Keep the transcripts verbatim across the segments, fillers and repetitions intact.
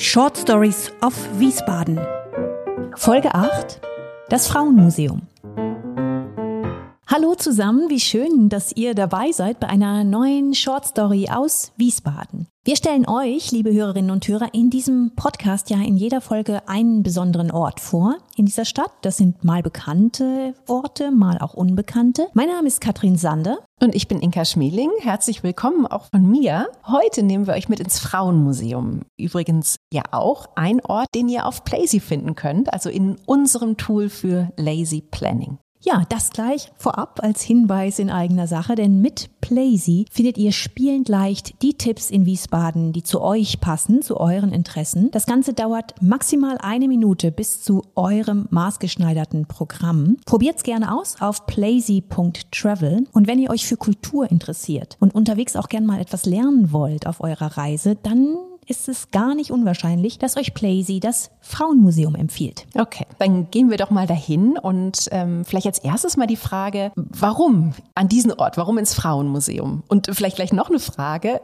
Short Stories of Wiesbaden. Folge acht: Das Frauenmuseum. Hallo zusammen, wie schön, dass ihr dabei seid bei einer neuen Short Story aus Wiesbaden. Wir stellen euch, liebe Hörerinnen und Hörer, in diesem Podcast ja in jeder Folge einen besonderen Ort vor in dieser Stadt. Das sind mal bekannte Orte, mal auch unbekannte. Mein Name ist Katrin Sander. Und ich bin Inka Schmeling. Herzlich willkommen auch von mir. Heute nehmen wir euch mit ins Frauenmuseum. Übrigens ja auch ein Ort, den ihr auf Plazy finden könnt, also in unserem Tool für Lazy Planning. Ja, das gleich vorab als Hinweis in eigener Sache, denn mit Plazy findet ihr spielend leicht die Tipps in Wiesbaden, die zu euch passen, zu euren Interessen. Das Ganze dauert maximal eine Minute bis zu eurem maßgeschneiderten Programm. Probiert's gerne aus auf plazy punkt travel. Und wenn ihr euch für Kultur interessiert und unterwegs auch gerne mal etwas lernen wollt auf eurer Reise, dann ist es gar nicht unwahrscheinlich, dass euch Plazy das Frauenmuseum empfiehlt. Okay, dann gehen wir doch mal dahin und ähm, vielleicht als erstes mal die Frage, warum an diesen Ort, warum ins Frauenmuseum? Und vielleicht gleich noch eine Frage,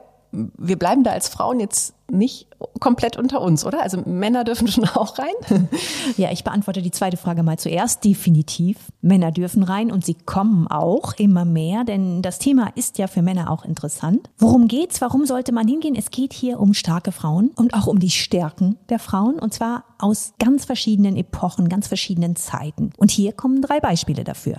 wir bleiben da als Frauen jetzt nicht komplett unter uns, oder? Also Männer dürfen schon auch rein? Ja, ich beantworte die zweite Frage mal zuerst. Definitiv. Männer dürfen rein und sie kommen auch immer mehr, denn das Thema ist ja für Männer auch interessant. Worum geht's? Warum sollte man hingehen? Es geht hier um starke Frauen und auch um die Stärken der Frauen, und zwar aus ganz verschiedenen Epochen, ganz verschiedenen Zeiten. Und hier kommen drei Beispiele dafür.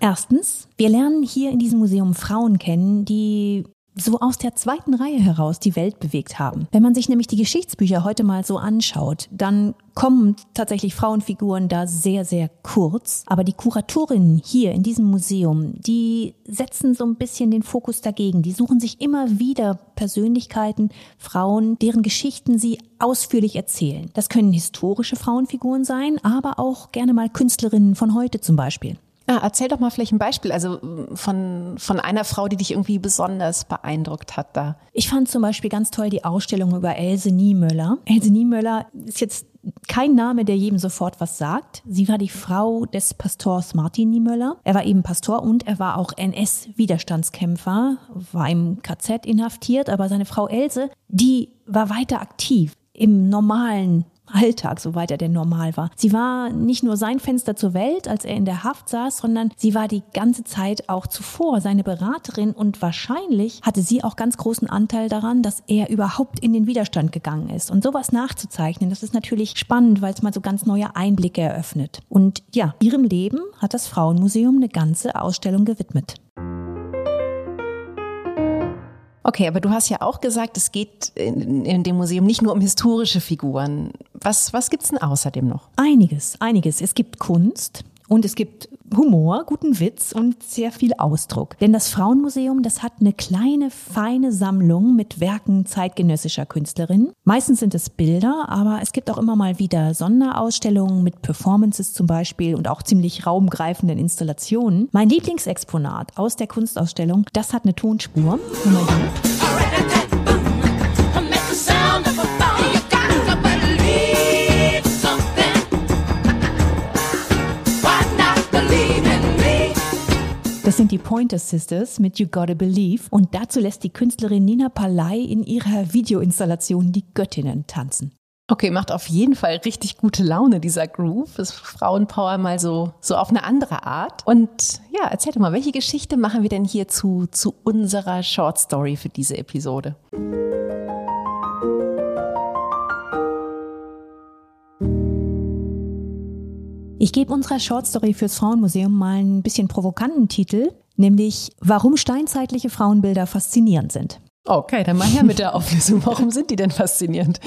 Erstens, wir lernen hier in diesem Museum Frauen kennen, die so aus der zweiten Reihe heraus die Welt bewegt haben. Wenn man sich nämlich die Geschichtsbücher heute mal so anschaut, dann kommen tatsächlich Frauenfiguren da sehr, sehr kurz. Aber die Kuratorinnen hier in diesem Museum, die setzen so ein bisschen den Fokus dagegen. Die suchen sich immer wieder Persönlichkeiten, Frauen, deren Geschichten sie ausführlich erzählen. Das können historische Frauenfiguren sein, aber auch gerne mal Künstlerinnen von heute zum Beispiel. Ah, erzähl doch mal vielleicht ein Beispiel, also von, von einer Frau, die dich irgendwie besonders beeindruckt hat da. Ich fand zum Beispiel ganz toll die Ausstellung über Else Niemöller. Else Niemöller ist jetzt kein Name, der jedem sofort was sagt. Sie war die Frau des Pastors Martin Niemöller. Er war eben Pastor und er war auch N S-Widerstandskämpfer, war im K Z inhaftiert, aber seine Frau Else, die war weiter aktiv im normalen Alltag, soweit er denn normal war. Sie war nicht nur sein Fenster zur Welt, als er in der Haft saß, sondern sie war die ganze Zeit auch zuvor seine Beraterin und wahrscheinlich hatte sie auch ganz großen Anteil daran, dass er überhaupt in den Widerstand gegangen ist. Und sowas nachzuzeichnen, das ist natürlich spannend, weil es mal so ganz neue Einblicke eröffnet. Und ja, ihrem Leben hat das Frauenmuseum eine ganze Ausstellung gewidmet. Okay, aber du hast ja auch gesagt, es geht in, in dem Museum nicht nur um historische Figuren. Was, was gibt's denn außerdem noch? Einiges, einiges. Es gibt Kunst und es gibt Humor, guten Witz und sehr viel Ausdruck. Denn das Frauenmuseum, das hat eine kleine, feine Sammlung mit Werken zeitgenössischer Künstlerinnen. Meistens sind es Bilder, aber es gibt auch immer mal wieder Sonderausstellungen mit Performances zum Beispiel und auch ziemlich raumgreifenden Installationen. Mein Lieblingsexponat aus der Kunstausstellung, das hat eine Tonspur. Das sind die Pointer Sisters mit You Gotta Believe, und dazu lässt die Künstlerin Nina Paley in ihrer Videoinstallation die Göttinnen tanzen. Okay, macht auf jeden Fall richtig gute Laune, dieser Groove. Das Frauenpower mal so, so auf eine andere Art. Und ja, erzähl doch mal, welche Geschichte machen wir denn hier zu, zu unserer Short Story für diese Episode? Ich gebe unserer Shortstory fürs Frauenmuseum mal einen bisschen provokanten Titel, nämlich Warum steinzeitliche Frauenbilder faszinierend sind. Okay, dann mal her mit der Auflösung. Warum sind die denn faszinierend?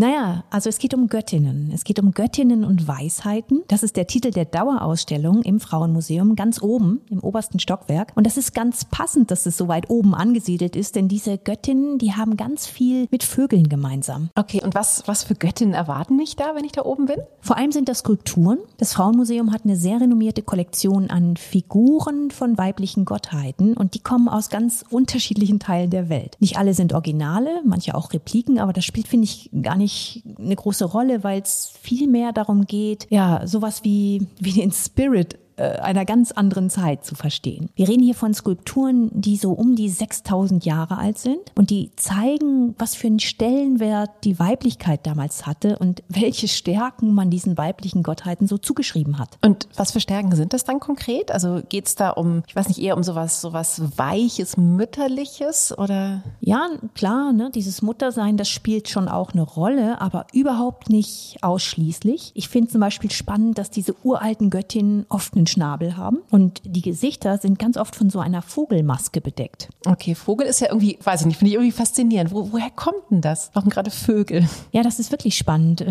Naja, also es geht um Göttinnen. Es geht um Göttinnen und Weisheiten. Das ist der Titel der Dauerausstellung im Frauenmuseum, ganz oben im obersten Stockwerk. Und das ist ganz passend, dass es so weit oben angesiedelt ist, denn diese Göttinnen, die haben ganz viel mit Vögeln gemeinsam. Okay, und was, was für Göttinnen erwarten mich da, wenn ich da oben bin? Vor allem sind das Skulpturen. Das Frauenmuseum hat eine sehr renommierte Kollektion an Figuren von weiblichen Gottheiten und die kommen aus ganz unterschiedlichen Teilen der Welt. Nicht alle sind Originale, manche auch Repliken, aber das spielt, finde ich, gar nicht eine große Rolle, weil es viel mehr darum geht, ja, sowas wie, wie den Spirit äh, einer ganz anderen Zeit zu verstehen. Wir reden hier von Skulpturen, die so um die sechstausend Jahre alt sind und die zeigen, was für einen Stellenwert die Weiblichkeit damals hatte und welche Stärken man diesen weiblichen Gottheiten so zugeschrieben hat. Und was für Stärken sind das dann konkret? Also geht es da um, ich weiß nicht, eher um sowas, sowas Weiches, Mütterliches oder? Ja, klar, ne? Dieses Muttersein, das spielt schon auch eine Rolle, aber überhaupt nicht ausschließlich. Ich finde zum Beispiel spannend, dass diese uralten Göttinnen oft einen Schnabel haben und die Gesichter sind ganz oft von so einer Vogelmaske bedeckt. Okay, Vogel ist ja irgendwie, weiß ich nicht, finde ich irgendwie faszinierend. Wo, woher kommt denn das? Warum gerade Vögel? Ja, das ist wirklich spannend.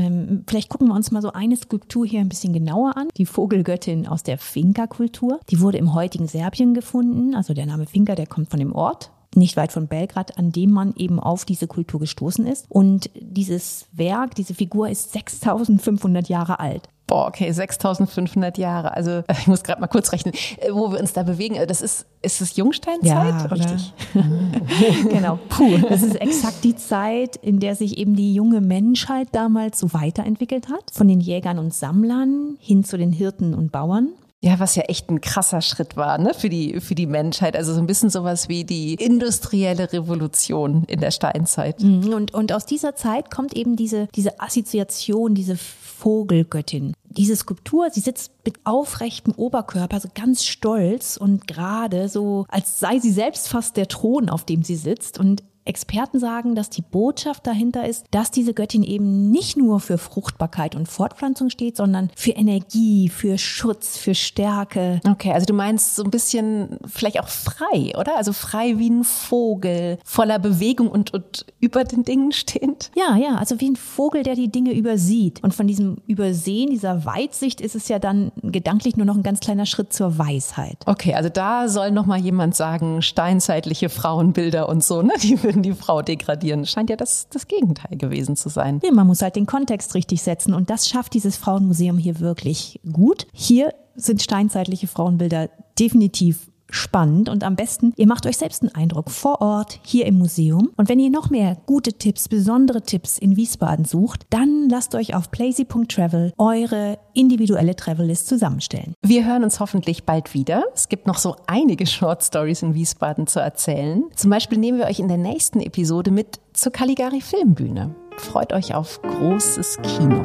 Vielleicht gucken wir uns mal so eine Skulptur hier ein bisschen genauer an. Die Vogelgöttin aus der Finca-Kultur. Die wurde im heutigen Serbien gefunden. Also der Name Finca, der kommt von dem Ort, nicht weit von Belgrad, an dem man eben auf diese Kultur gestoßen ist. Und dieses Werk, diese Figur ist sechstausendfünfhundert Jahre alt. Boah, okay, sechstausendfünfhundert Jahre. Also ich muss gerade mal kurz rechnen, wo wir uns da bewegen. Das ist, ist das Jungsteinzeit? Ja, oder? Richtig. Genau, puh. Das ist exakt die Zeit, in der sich eben die junge Menschheit damals so weiterentwickelt hat. Von den Jägern und Sammlern hin zu den Hirten und Bauern. Ja, was ja echt ein krasser Schritt war, ne, für die, für die Menschheit. Also so ein bisschen sowas wie die industrielle Revolution in der Steinzeit. Und, und aus dieser Zeit kommt eben diese, diese Assoziation, diese Vogelgöttin. Diese Skulptur, sie sitzt mit aufrechtem Oberkörper, so ganz stolz und gerade, so als sei sie selbst fast der Thron, auf dem sie sitzt. Und Experten sagen, dass die Botschaft dahinter ist, dass diese Göttin eben nicht nur für Fruchtbarkeit und Fortpflanzung steht, sondern für Energie, für Schutz, für Stärke. Okay, also du meinst so ein bisschen vielleicht auch frei, oder? Also frei wie ein Vogel, voller Bewegung und, und über den Dingen stehend? Ja, ja, also wie ein Vogel, der die Dinge übersieht. Und von diesem Übersehen, dieser Weitsicht, ist es ja dann gedanklich nur noch ein ganz kleiner Schritt zur Weisheit. Okay, also da soll nochmal jemand sagen, steinzeitliche Frauenbilder und so, ne? Die würden die Frau degradieren. Scheint ja das, das Gegenteil gewesen zu sein. Ja, man muss halt den Kontext richtig setzen und das schafft dieses Frauenmuseum hier wirklich gut. Hier sind steinzeitliche Frauenbilder definitiv spannend und am besten, ihr macht euch selbst einen Eindruck vor Ort, hier im Museum. Und wenn ihr noch mehr gute Tipps, besondere Tipps in Wiesbaden sucht, dann lasst euch auf plazy punkt travel eure individuelle Travel-List zusammenstellen. Wir hören uns hoffentlich bald wieder. Es gibt noch so einige Short-Stories in Wiesbaden zu erzählen. Zum Beispiel nehmen wir euch in der nächsten Episode mit zur Caligari-Filmbühne. Freut euch auf großes Kino.